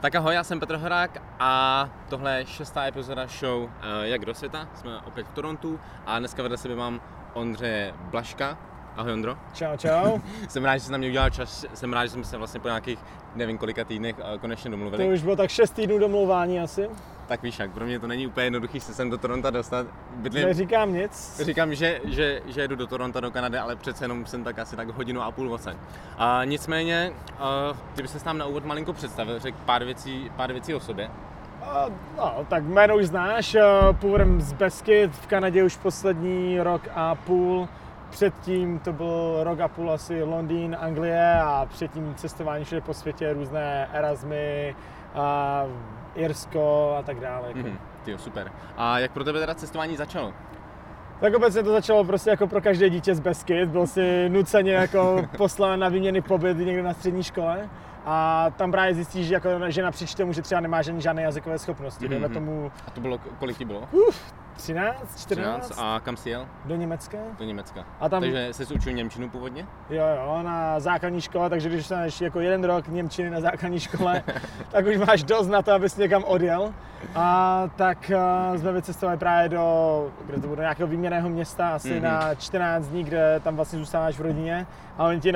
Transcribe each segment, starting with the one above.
Tak ahoj, já jsem Petr Horák a tohle je 6. epizoda show Jak do světa. Jsme opět v Torontu a dneska vedle sebe mám Ondřeje Blažka. Ahoj Ondro. Čau, čau. Jsem rád, že jsi na mě udělal čas, jsem rád, že jsme se vlastně po nějakých nevím kolika týdnech konečně domluvili. To už bylo tak 6 týdnů domlouvání asi. Tak víš jak, pro mě to není úplně jednoduchý se sem do Toronta dostat. Neříkám nic. Říkám, že jedu do Toronta, do Kanady, ale přece jenom jsem tak asi tak hodinu a půl odsaď. Nicméně, ty bys se nám na úvod malinko představil, řekl pár věcí o sobě. No, tak jméno už znáš, původem z Beskyd, v Kanadě už poslední rok a půl. Předtím to byl rok a půl asi Londýn, Anglie a předtím cestování všude po světě, různé Erasmy, Irsko a tak dále. Tyjo, super. A jak pro tebe teda cestování začalo? Tak obecně to začalo prostě jako pro každé dítě z Beskyd, byl si nuceně jako poslán na výměny pobyt někde na střední škole a tam právě zjistíš, že, jako, že napříč tomu, že třeba nemáš ani žádné jazykové schopnosti. Tomu... A to bylo, kolik ti bylo? 13, 14. A kam jsi jel? Do Německa. A tam... Takže jsi učil němčinu původně? Jo, na základní škole, takže když jsi jako jeden rok němčiny na základní škole, tak už máš dost na to, abys někam odjel. A tak jsme vycestovali právě do nějakého výměnného města, asi na 14 dní, kde tam vlastně zůstáváš v rodině. A oni ti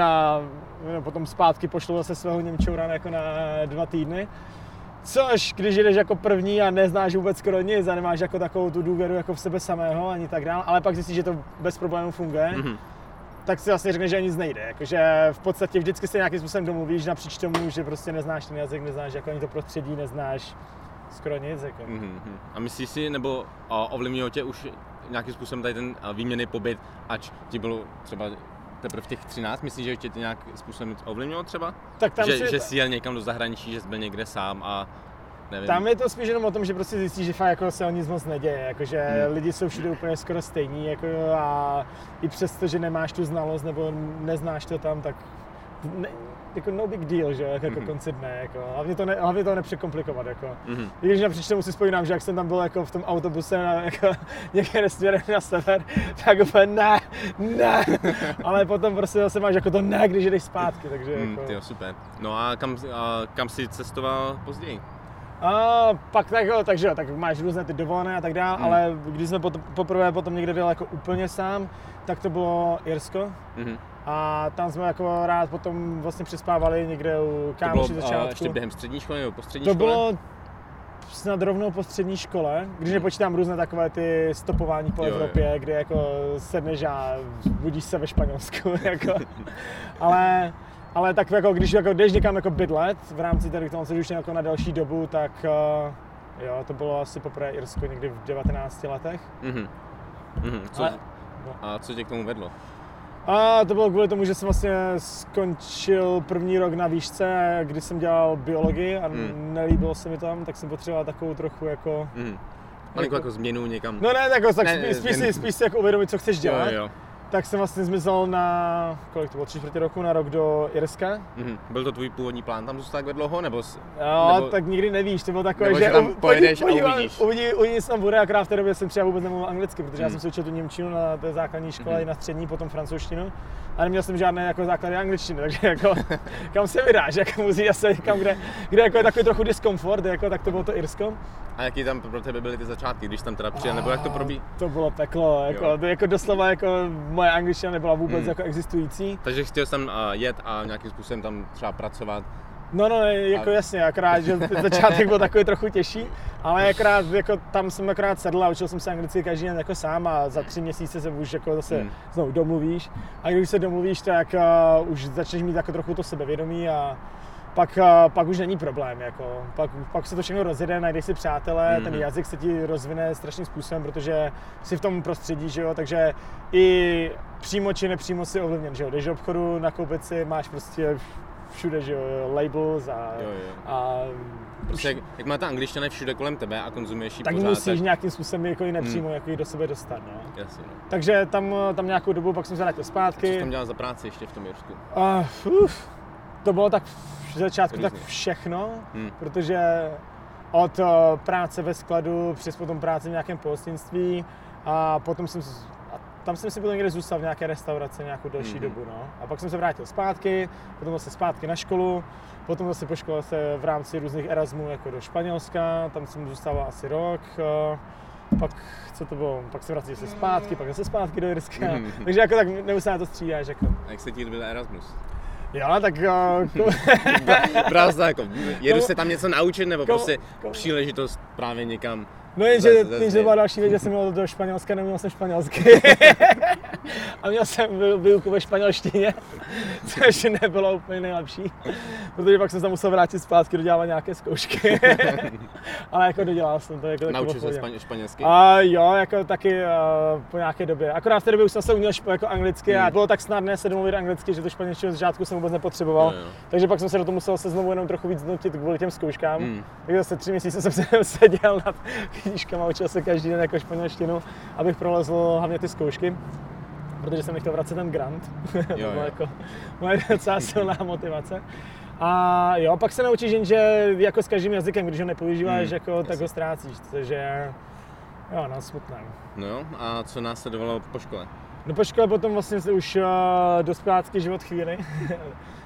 potom zpátky pošlou zase svého Němčoura jako na 2 týdny. Což, když jdeš jako první a neznáš vůbec skoro nic a nemáš jako takovou tu důvěru jako v sebe samého ani tak dále, ale pak zjistíš, že to bez problémů funguje, tak si vlastně řekneš, že nic nejde. Jakože v podstatě vždycky se nějakým způsobem domluvíš napříč tomu, že prostě neznáš ten jazyk, neznáš jako ani to prostředí, neznáš skoro nic. Jako. A myslíš si, nebo ovlivnilo tě už nějakým způsobem tady ten výměnný pobyt, ač ti bylo třeba teprve těch 13, myslíš, že tě to nějak způsobem ovlivnilo třeba? Tak tam že jsi jel někam do zahraničí, že jsi byl někde sám a nevím. Tam je to spíš jenom o tom, že prostě zjistíš, že fakt jako se o nic moc neděje, jakože lidi jsou všude úplně skoro stejní jako a i přesto, že nemáš tu znalost nebo neznáš to tam, tak ne, jako no big deal, že jako konci dne, jako hlavně to nepřekomplikovat, jako. I když napříč tomu si vzpomínám, že jak jsem tam byl jako v tom autobuse na, jako někde směrem na sever, tak úplně ne, ale potom prostě zase máš jako to ne, když jdeš zpátky, takže jako. Tyjo, super. No a kam jsi cestoval později? Tak máš různé ty dovolené a tak dále, ale když jsme poprvé potom někde byl jako úplně sám, tak to bylo Irsko. A tam jsme jako rád potom vlastně přespávali někde u kámoši začátku. To bylo ještě během střední školy nebo po střední škole? To bylo snad rovnou po střední škole, když nepočítám různé takové ty stopování po Evropě, kde jako sedneš a budíš se ve Španělsku, jako. Ale tak jako když jako jdeš někam jako bydlet v rámci tady toho, co už jako na další dobu, tak jo, to bylo asi poprvé Irsko někdy v 19 letech. A co tě k tomu vedlo? A to bylo kvůli tomu, že jsem vlastně skončil první rok na výšce, kdy jsem dělal biologii a nelíbilo se mi tam, tak jsem potřeboval takovou trochu jako... Jako změnu někam. No ne, spíš si jako uvědomit, co chceš dělat. Jo. Tak jsem vlastně zmizel na, kolik to bylo, 3/4 roku, na rok do Irska. Byl to tvůj původní plán tam zůstat tak dlouho, nebo? Jo, tak nikdy nevíš, to bylo takové, nebo že tam pojedeš a uvidíš tam bude, akorát v té době jsem třeba vůbec nemluvil anglicky, protože já jsem se učil tu němčinu na té základní škole, i na střední, potom francouzštinu a neměl jsem žádné jako základy angličtiny, takže jako kam se vydáš, jako musíš asi někam, kde jako je takový trochu diskomfort, jako, tak to bylo to Irsko. A jaký tam pro tebe byly ty začátky, když tam teda přijel, nebo jak to probíhalo? To bylo peklo, jako doslova jako moje angličtina nebyla vůbec jako existující. Takže chtěl jsem jet a nějakým způsobem tam třeba pracovat. No, jako jasně, akorát, že začátek byl takový trochu těžší, ale akorát, jako tam jsem akorát sedl a učil jsem se anglicky každý den jako sám a za 3 měsíce se už jako zase znovu domluvíš. A když se domluvíš, tak už začneš mít jako trochu to sebevědomí a pak už není problém, jako. Pak se to všechno rozjede, najdeš si přátelé, ten jazyk se ti rozvine strašným způsobem, protože jsi v tom prostředí, že jo, takže i přímo či nepřímo jsi ovlivněn, že jo, jdeš do obchodu, nakoupit si, máš prostě všude, že jo, labels a prostě jak má ta angličtina všude kolem tebe a konzumuješ ji tak pořád, musíš tak nějakým způsobem jako i nepřímo jako ji do sebe dostat, no. Jasně. Takže tam nějakou dobu, pak jsem se vrátil zpátky. Co jsi tam dělal za práci ještě v tom Jirsku? To bylo tak v začátku tak všechno, protože od práce ve skladu přes potom práci v nějakém pohostinství a potom jsem tam jsem si potom někde zůstal v nějaké restauraci nějakou delší dobu, no. A pak jsem se vrátil zpátky, potom zase zpátky na školu, potom zase po škole se v rámci různých Erasmů jako do Španělska, tam jsem zůstával asi rok. Pak, co to bylo, pak se vracíš se zpátky, pak zase zpátky do Irska, takže jako tak neustále to střídáš, jako. A jak se ti líbil Erasmus? Jo, tak... Brázda, jako, jedu se tam něco naučit, nebo prostě příležitost právě někam... No jenže byla další věc, že jsem měl do Španělska, neměl jsem španělsky. A měl jsem výuku ve španělštině, což nebylo úplně nejlepší. Protože pak jsem se musel vrátit zpátky, dodělávat nějaké zkoušky. Ale jako dodělal jsem to. Jako naučil se španělsky? Jo, jako taky po nějaké době. Akorát v té době už jsem se uměl jako anglicky a bylo tak snadné se domluvit anglicky, že to španělštinu z žádku jsem vůbec nepotřeboval. No, takže pak jsem se do toho musel se znovu jenom trochu víc znutit kvůli těm zkouškám. Takže zase 3 měsíce jsem se seděl nad knížkama, učil se každý den jako španělštinu, abych prolezl hlavně ty zkoušky, protože jsem nechtěl vracet ten grant. To byla jako moje docela silná motivace. A jo, pak se naučíš, že jako s každým jazykem, když ho nepoužíváš, jako, tak ho ztrácíš, takže jo, no, smutné. No jo, a co následovalo po škole? No po škole potom vlastně už dospělácký život chvíli,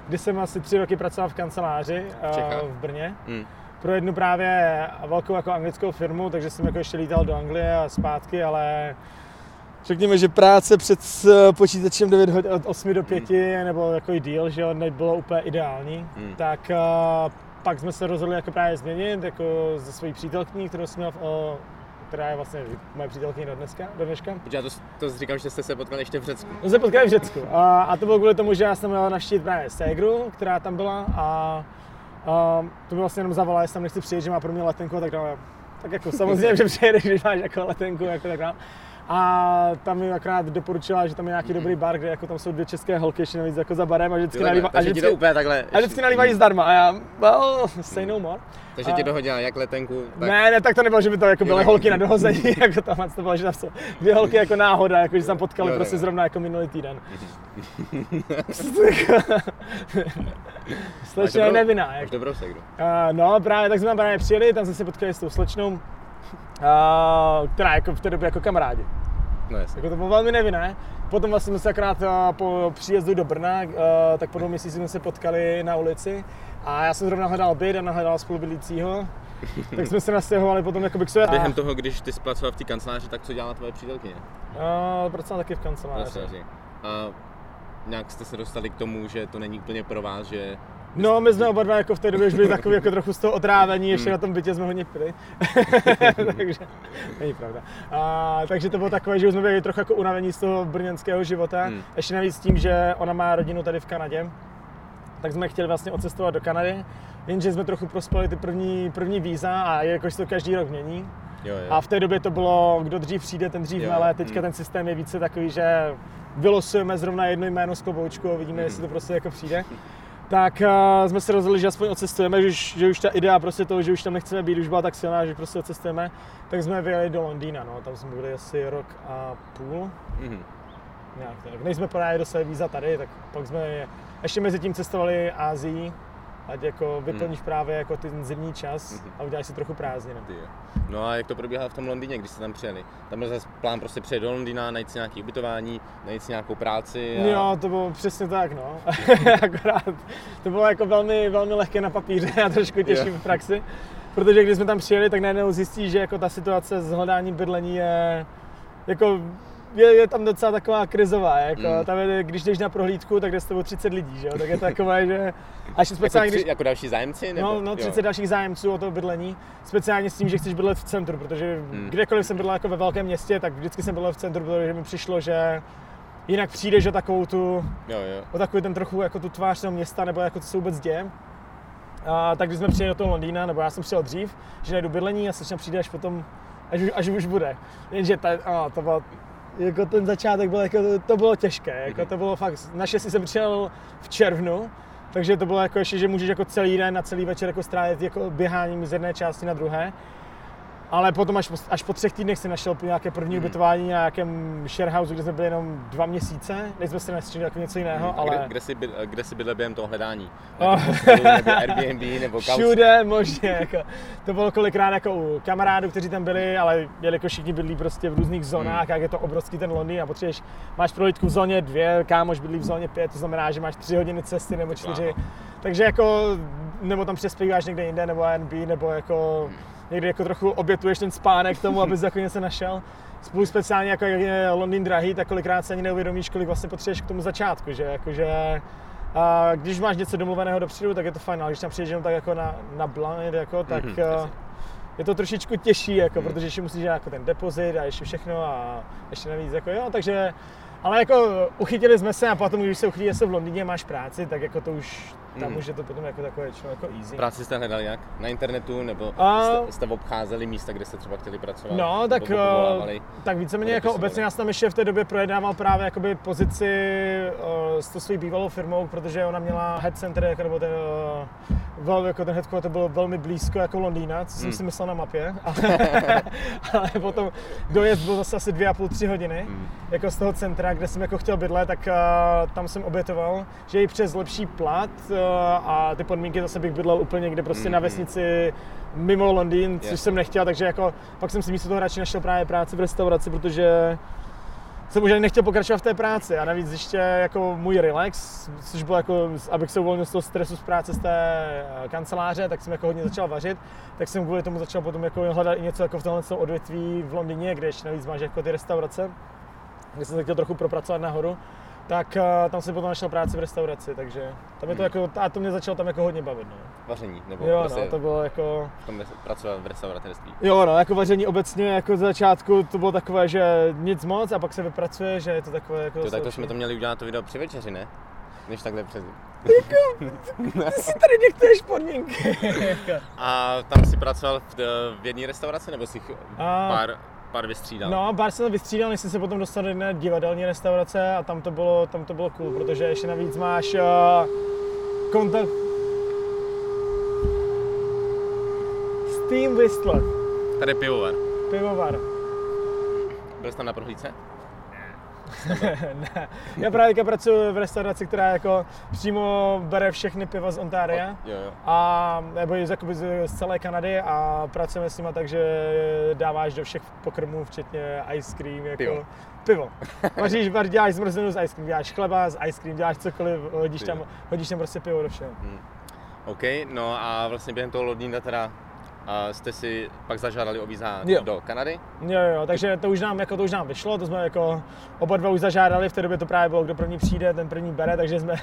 kdy jsem asi 3 roky pracoval v kanceláři v Brně. Pro jednu právě velkou jako anglickou firmu, takže jsem jako ještě lítal do Anglie a zpátky, ale řekněme, že práce před počítačem 9 hodin od 8 do 5, nebo jako i díl, že nebylo úplně ideální, tak pak jsme se rozhodli jako právě změnit, jako ze svojí přítelkyní, kterou jsem měl která je vlastně moje přítelkyně do dneška. Já to říkám, že jste se potkali ještě v Řecku. To se potkali v Řecku a to bylo kvůli tomu, že já jsem měl navštívit právě ségru, která tam byla to mi vlastně jenom zavolala, jestli tam nechci přijet, že má pro mě letenku a tak dále. Tak jako samozřejmě, že přijedeš, když máš jako letenku jako tak dále. A tam mi akorát doporučila, že tam je nějaký dobrý bar, kde jako tam jsou 2 české holky ještě navíc jako za barem a vždycky nalívají zdarma a já, say no more. Takže ti dohodila jak letenku? Tak... Ne, tak to nebylo, že by to jako byly holky na dohození, jako tam to bylo, že tam jsou 2 holky jako náhoda, jako že tam potkali prostě zrovna jako minulý týden. Slečna je nevinná. Máš dobrou segru. No právě, tak jsme tam právě přijeli, tam jsme se potkali s tou slečnou. Která jako v té době jako kamarádi. No jasně. Jako to bylo velmi nevinné. Potom vlastně jsme se akorát po příjezdu do Brna, tak po 2 měsíci jsme se potkali na ulici a já jsem zrovna hledal byt a nahledal spolubydlícího. Tak jsme se nastěhovali potom jakoby k sobě. Během toho, když ty pracoval v té kanceláři, tak co dělala tvoje přítelkyně? Pracovala taky v kanceláři. A nějak jste se dostali k tomu, že to není úplně pro vás, že... No, my jsme oba dva jako v té době už byli takový jako trochu z toho otrávení, ještě na tom bytě jsme hodně pili, takže není pravda. Takže to bylo takové, že už jsme byli trochu jako unavení z toho brněnského života, ještě navíc tím, že ona má rodinu tady v Kanadě, tak jsme chtěli vlastně odcestovat do Kanady, jenže jsme trochu prospali ty první víza a jakož se to každý rok mění. Jo. A v té době to bylo, kdo dřív přijde, ten dřív mele, teďka ten systém je více takový, že vylosujeme zrovna jedno jméno z kloboučku a vidíme, jestli to prostě jako přijde. Tak jsme se rozhodli, že aspoň odcestujeme, že už ta idea prostě toho, že už tam nechceme být, už byla tak silná, že prostě odcestujeme, tak jsme vyjeli do Londýna, no, tam jsme byli asi 1,5 roku. Nějak tak. Než jsme podali do své víza tady, tak pak jsme ještě mezi tím cestovali Asii, ať jako vyplníš právě jako ten zimní čas a uděláš si trochu prázdniny. No a jak to probíhalo v tom Londýně, když jste tam přijeli? Tam byl zase plán prostě přijet do Londýna, najít si nějaké ubytování, najít si nějakou práci. A... Jo, to bylo přesně tak, no. Akorát to bylo jako velmi, velmi lehké na papíře a trošku těžší v praxi. Protože když jsme tam přijeli, tak najednou zjistíš, že jako ta situace s hledáním bydlení je jako... Je tam docela taková krizová, jako tam je, když jdeš na prohlídku, tak jde s tebou 30 lidí, že jo, tak je to takové, že... Až speciálně, když... Jako další zájemci? Nebo... No, 30 dalších zájemců o to bydlení, speciálně s tím, že chceš bydlet v centru, protože kdekoliv jsem bydlel jako ve velkém městě, tak vždycky jsem bydlel v centru, protože mi přišlo, že jinak přijdeš o takovou tu... O takový ten trochu jako tu tvář toho města, nebo jako co se vůbec děje. Tak když jsme přijeli do toho Londýna, nebo já jsem přijel dřív, že najdu bydlení a sečně přijde až potom, až už bude. Jenže to bylo... Jako ten začátek byl, jako to bylo těžké, jako to bylo fakt, naštěstí jsem přijel v červnu, takže to bylo jako ještě, že můžeš jako celý den na celý večer jako strávit jako běháním z jedné části na druhé. Ale potom až po 3 týdnech jsem našel nějaké první ubytování na nějakém sharehouse, kde jsme byli jenom 2 měsíce, než jsme se nestřili jako něco jiného, ale... Kde jsi bydlel během toho hledání? Hostelu, nebo Airbnb, nebo couch? Všude možně, jako. To bylo kolikrát jako u kamarádů, kteří tam byli, ale jelikož všichni bydlí prostě v různých zónách, jak je to obrovský ten Londýn a potřebuješ, máš prohlídku v zóně 2, kámoš bydlí v zóně 5, to znamená, že máš 3 hodiny cesty nebo 4, takže jako, nebo tam přespíváš někde jinde, nebo Airbnb, nebo jako... Někdy jako trochu obětuješ ten spánek tomu, abys jako něco našel. Spolu speciálně jako jak je Londýn drahý, tak kolikrát se ani neuvědomíš, kolik vlastně potřebuješ k tomu začátku, že jakože když máš něco domluveného dopředu, tak je to fajn, ale když tam přijdeš jenom tak jako na blind jako, tak je to trošičku těžší jako, protože ještě musíš dát jako ten depozit a ještě všechno a ještě navíc jako jo, takže ale jako uchytili jsme se a potom, když se uchytíš v Londýně máš práci, tak jako to už tam už je to potom jako takové člověko easy. Práci jste hledali jak? Na internetu nebo jste obcházeli místa, kde jste třeba chtěli pracovat? No, tak víceméně jako obecně já jsem tam ještě v té době projednával právě jakoby pozici s tou svojí bývalou firmou, protože ona měla head center, jako, nebo ten, jako ten headquarter byl velmi blízko jako Londýna, co jsem si myslel na mapě, ale potom dojezd byl zase asi 2,5–3 hodiny jako z toho centra, kde jsem jako chtěl bydlet, tak tam jsem obětoval, že i přes lepší plat a ty podmínky zase bych bydlel úplně někde prostě na vesnici mimo Londýn, což jsem nechtěl, takže jako pak jsem si místo toho radši našel právě práci v restauraci, protože jsem už ani nechtěl pokračovat v té práci a navíc ještě jako můj relax, což bylo jako, abych se uvolnil z toho stresu z práce z té kanceláře, tak jsem jako hodně začal vařit, tak jsem kvůli tomu začal potom jako hledat i něco jako v tomhle odvětví v Londýně, kde ještě navíc máš jako ty restaurace, kde jsem se chtěl trochu propracovat nahoru. Tak tam jsem potom našel práci v restauraci, takže tam je to jako, a to mě začalo tam jako hodně bavit, no. Vaření, nebo jo, prostě no, to bylo jako... Pracovat v restauratelství. Jo, no, jako vaření obecně, jako z začátku to bylo takové, že nic moc a pak se vypracuje, že je to takové jako... To takto jsme to měli udělat to video při večeři, ne? Než takhle přes... Jako, ty si tady diktuješ podmínky. A tam jsi pracoval v jedné restauraci, nebo jsi pár vystřídal? No, pár jsem vystřídal, než jsem se potom dostal do jedné divadelní restaurace a tam to bylo cool, protože ještě navíc máš kontakt s tým Bristol. Tady je pivovar. Byl jsi tam na prohlídce? Ne. Já právě pracuji v restauraci, která jako přímo bere všechny piva z Ontária a nebo jakoby z celé Kanady a pracujeme s nima, takže dáváš do všech pokrmů, včetně ice cream, jako pivo. Vaříš, děláš zmrzlinu z ice cream, děláš chleba z ice cream, děláš cokoliv, hodíš tam prostě pivo do všeho. OK, no a vlastně během toho Londýna teda jste si pak zažádali o víza do Kanady? Jo, takže to už nám vyšlo, to jsme jako oba dva už zažádali, v té době to právě bylo, kdo první přijde, ten první bere, takže jsme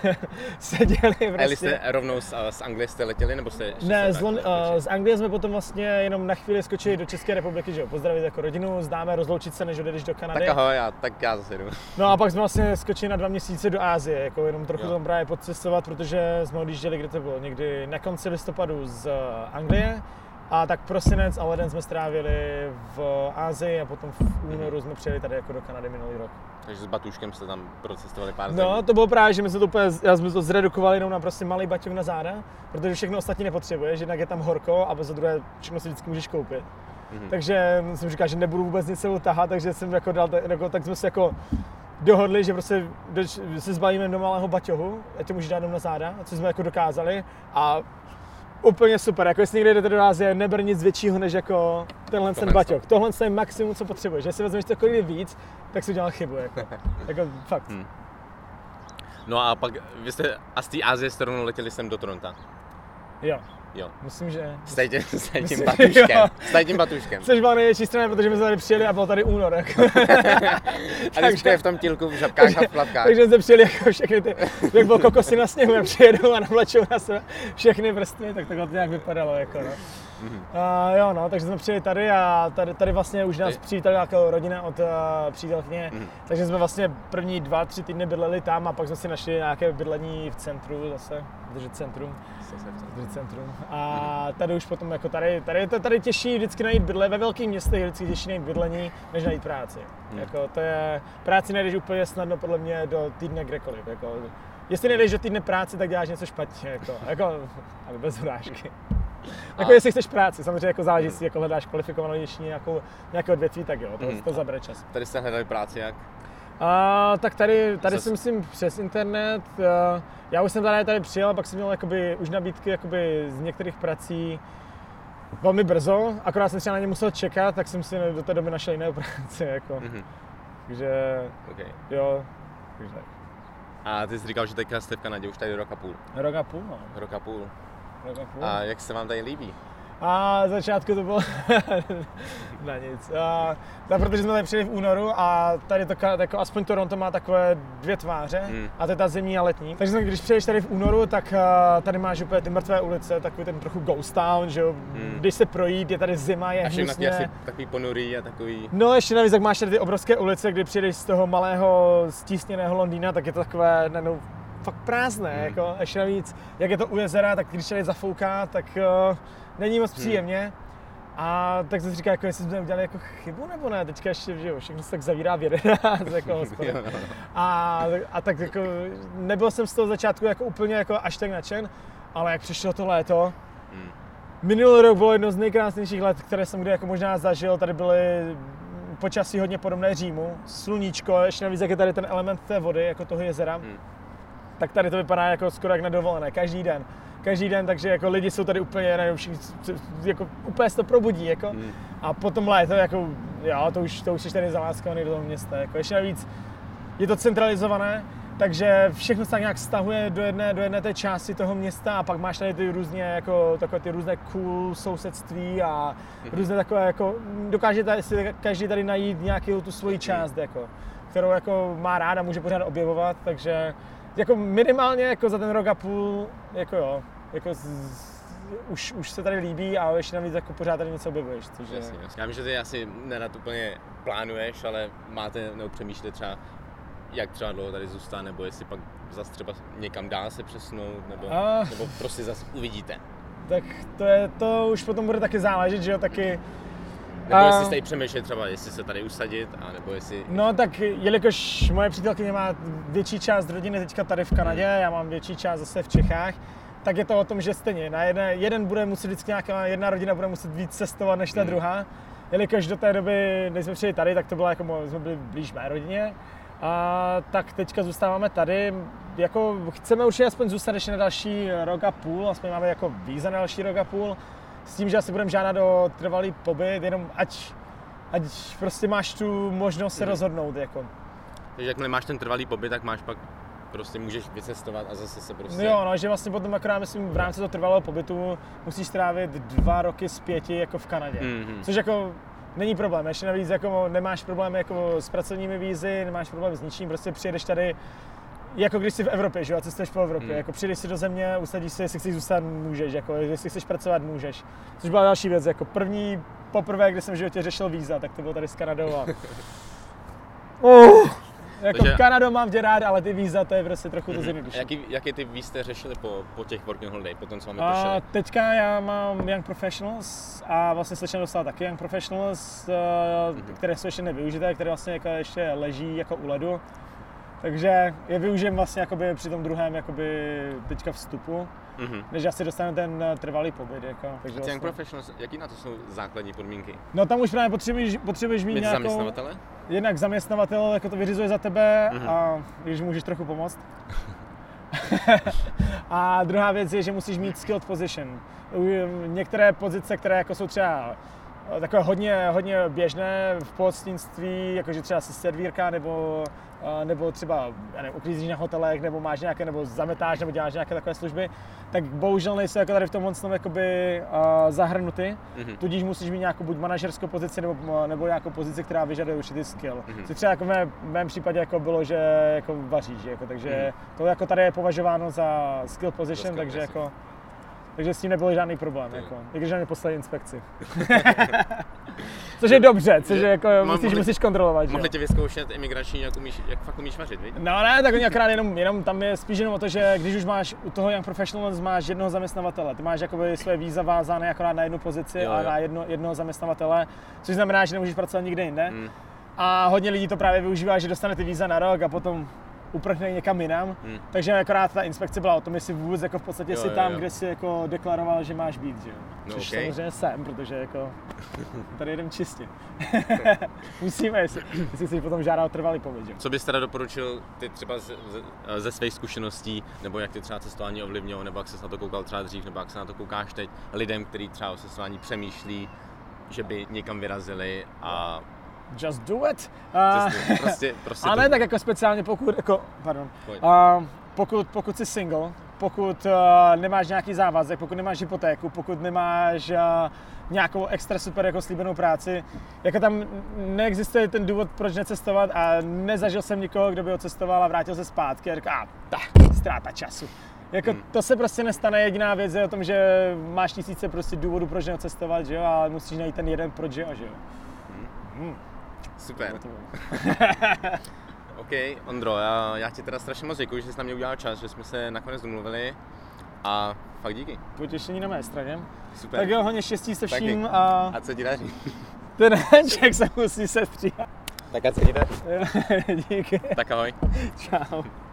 seděli prostě. A jste rovnou z Anglie jste letěli, nebo jste ještě? Ne, z Anglie jsme potom vlastně jenom na chvíli skočili do České republiky, že jo, pozdravit jako rodinu, známe, rozloučit se, než odejdeš do Kanady. Tak ahoj, já zase jdu. No a pak jsme vlastně skočili na 2 měsíce do Asie, jako jenom trochu tam právě podcestovat, protože jsme odjížděli, kde to bylo, někdy na konci listopadu z Anglie. A tak prosinec a leden jsme strávili v Asii a potom v únoru jsme přijeli tady jako do Kanady minulý rok. Takže s batuškem jste tam procestovali pár zemí. No, to bylo právě, že my jsme to úplně, já jsme to zredukovali jenom na prostě malý baťoch na záda, protože všechno ostatní nepotřebuješ, jednak je tam horko a za druhé všechno si vždycky můžeš koupit. Takže jsem říkal, že nebudu vůbec nic sebou tahat, takže jsem jako dal, tak jsme se jako dohodli, že prostě se zbalíme do malého baťohu, a to můžeš dát jenom na záda, co jsme jako dokázali a úplně super, jako jestli někde jdete do Asie, neber nic většího než jako tenhle baťok. Tohle je maximum, co potřebuješ. Jestli vezmeš cokoliv víc, tak si udělal chybu, jako fakt. No a pak vy jste a z té Asie stranou letěli sem do Toronto. Jo. Myslím, že... S tím batuškem. Což byla největší strana, protože my jsme tady přijeli a byl tady únor. Jako. A když je v tom tílku, v žabkách a v plavkách. Takže jsme přijeli jako všechny ty, jak bylo kokosy na sněhu, jak přijedou a navlačou na sebe všechny vrstny, tak takhle to nějak vypadalo. Jako, no. Takže jsme přijeli tady a tady vlastně už nás přivítala nějaká rodina od přítelkyně, takže jsme vlastně první 2–3 týdny bydleli tam a pak jsme si našli nějaké bydlení v centru zase, držet centrum. A tady už potom jako tady je to tady těžší vždycky najít bydlení, ve velkých městech je vždycky těžší najít bydlení, než najít práci. Jako to je, práci najdeš úplně snadno podle mě do týdne kdekoliv, jako. Jestli nejdeš do týdne práci, tak děláš něco špatně, jako, jako ale bez urážky. Jako jestli chceš práci, samozřejmě jako záleží si, jako hledáš kvalifikovanější nějaké odvětví, tak jo, to zabere čas. Tady jste hledali práci jak? Tak tady jsem myslím přes internet, já už jsem tady přijel, pak jsem měl jakoby už nabídky jakoby z některých prací velmi brzo, akorát jsem třeba na ně musel čekat, tak jsem si do té doby našel jiné práce, jako, takže jo, takže tak. A ty jsi říkal, že teďka jste v Kanadě už tady rok a půl. A jak se vám tady líbí? A začátku to bylo na nic. Protože jsme tady přijeli v únoru a tady to, jako aspoň Toronto má takové dvě tváře a to je ta zimní a letní. Takže když přijedeš tady v únoru, tak tady máš úplně ty mrtvé ulice, takový ten trochu ghost town, že jo. Když se projít, je tady zima, je hnusně. A všechno asi takový ponurý a takový... No ještě navíc, tak máš tady ty obrovské ulice, kdy přijedeš z toho malého stísněného Londýna, tak je to takové najednou fakt prázdné, jako ještě navíc, jak je to u jezera, tak když tady zafouká, tak není moc příjemně. A tak jsem si říkal, jako jestli jsme udělali jako chybu nebo ne, teďka ještě, že jo, všechno se tak zavírá v 11, jako a tak jako nebyl jsem z toho začátku jako úplně jako až tak nadšen, ale jak přišlo to léto, minulý rok bylo jedno z nejkrásnějších let, které jsem kdy jako možná zažil, tady byly počasí hodně podobné Římu, sluníčko, ještě navíc, jak je tady ten element té vody, jako toho jezera. Tak tady to vypadá jako skoro jak na dovolené, každý den, takže jako lidi jsou tady úplně, nevím, jako úplně se to probudí, jako. A potom léto, jako, jo, to už jsi tady zaláskovaný do toho města, jako. Ještě navíc je to centralizované, takže všechno se tak nějak stahuje do jedné té části toho města a pak máš tady ty různě, jako, takové ty různé cool sousedství a různé takové, jako, dokáže si každý tady najít nějakou tu svoji část, jako, kterou jako má rád a může pořád objevovat, takže jako minimálně jako za ten rok a půl, jako jo, jako už se tady líbí a ještě navíc jako pořád tady něco objevuješ, což je... Jasně. Já vím, že ty asi nerad úplně plánuješ, ale máte nebo přemýšlíte třeba, jak třeba dlouho tady zůstane, nebo jestli pak zase třeba někam dá se přesunout, nebo prostě zase uvidíte. Tak to už potom bude taky záležet, že jo, taky... Nebo jestli jste i přemýšleli třeba, jestli se tady usadit, a nebo jestli... No tak, jelikož moje přítelkyně má větší část rodiny teďka tady v Kanadě, já mám větší část zase v Čechách, tak je to o tom, že stejně, jeden bude muset vždycky nějaká, jedna rodina bude muset víc cestovat než ta druhá, jelikož do té doby, než jsme přijeli tady, tak to bylo jako, jsme byli blíž mé rodině, a tak teďka zůstáváme tady, jako chceme určitě aspoň zůstat ještě na další rok a půl, aspoň máme jako víza na další rok a půl, s tím, že asi budeme žádat o trvalý pobyt, jenom ať prostě máš tu možnost se rozhodnout, jako. Takže jakmile máš ten trvalý pobyt, tak máš pak prostě můžeš vycestovat a zase se prostě... Jo, no, že vlastně potom akorát myslím v rámci toho trvalého pobytu musíš trávit 2 roky z 5 jako v Kanadě, což jako není problém, ještě navíc jako nemáš problém jako s pracovními vízy, nemáš problém s ničím, prostě přijedeš tady jako když jsi v Evropě, že jo, a cestuješ po Evropě, jako přijdeš si do země, usadíš se, jestli chceš zůstat, můžeš, jako jestli chceš pracovat, můžeš. Což byla další věc, jako poprvé, když jsem v životě řešil víza, tak to bylo tady s Kanadou a... Jako takže... Kanadu mám tě rád, ale ty víza, to je prostě trochu to zjednodušené. Jaké ty víz jste řešili po těch working holiday, potom co vám vypršeli? Teďka já mám Young Professionals a vlastně slečna dostala taky Young Professionals, které jsou ještě nevyužité, které vlastně jako ještě leží jako u ledu. Takže je využijem vlastně jakoby při tom druhém jakoby teďka vstupu, než asi dostanu ten trvalý pobyt. Jako, takže a ty Young Professionals, jaký na to jsou základní podmínky? No tam už právě potřebuješ mít nějakou... zaměstnavatele? Jednak zaměstnavatel jako to vyřizuje za tebe a když můžeš trochu pomoct. A druhá věc je, že musíš mít skilled position. Některé pozice, které jako jsou třeba takové hodně běžné v pohostinství, jakože třeba si servírka nebo třeba uklízíš na hotelech, nebo máš nějaké, nebo zametáš, nebo děláš nějaké takové služby, tak bohužel nejsou jako tady v tom mocnom jakoby zahrnuty, tudíž musíš mít nějakou buď manažerskou pozici, nebo nějakou pozici, která vyžaduje určitý skill. Co třeba jako v mém případě jako bylo, že jako vaříš, jako, takže to jako tady je považováno za skill position, takže jako... Takže s tím nebyl žádný problém, jako, i když mě poslali inspekci. Což je dobře, což je jako musíš kontrolovat, že? Mohli tě vyzkoušet imigrační, jak fakt umíš vařit, víš? No ne, tak oni akorát jenom tam je spíš jenom o to, že když už máš u toho Young Professionals máš jednoho zaměstnavatele, ty máš jakoby své víza vázané akorát na jednu pozici a na jednoho zaměstnavatele, což znamená, že nemůžeš pracovat nikde jinde. A hodně lidí to právě využívá, že dostane ty víza na rok a potom uprchne někam jinam, takže akorát ta inspekce byla o tom, jestli vůbec jako v podstatě si tam, kde jsi jako deklaroval, že máš být, že jo. což okay. Samozřejmě jsem, protože jako tady jedem čistě. Musíme, jestli si potom žádá o trvalý pobyt. Co bys teda doporučil ty třeba ze svých zkušeností, nebo jak ty třeba cestování ovlivnilo, nebo jak ses na to koukal třeba dřív, nebo jak se na to koukáš teď, lidem, kteří třeba o cestování přemýšlí, že by někam vyrazili a... Just do it! Prostě ale to... tak jako speciálně pokud, jako, pardon, pokud jsi single, pokud nemáš nějaký závazek, pokud nemáš hypotéku, pokud nemáš nějakou extra super jako slíbenou práci, jako tam neexistuje ten důvod, proč necestovat a nezažil jsem nikoho, kdo by odcestoval a vrátil se zpátky a řekl, ztráta času. Jako to se prostě nestane, jediná věc je o tom, že máš tisíce prostě důvodů, proč neodcestovat, že jo, ale musíš najít ten jeden, proč jo, že jo. Super. OK, Ondro, já ti teda strašně moc děkuji, že jsi na mě udělal čas, že jsme se nakonec domluvili a fakt díky. Potěšení na mé straně. Super. Tak jo, hodně štěstí se vším a... Ať se ti daří. Ten hanček se musí setříhat. Tak ať se ti daří. Díky. Tak ahoj. Čau.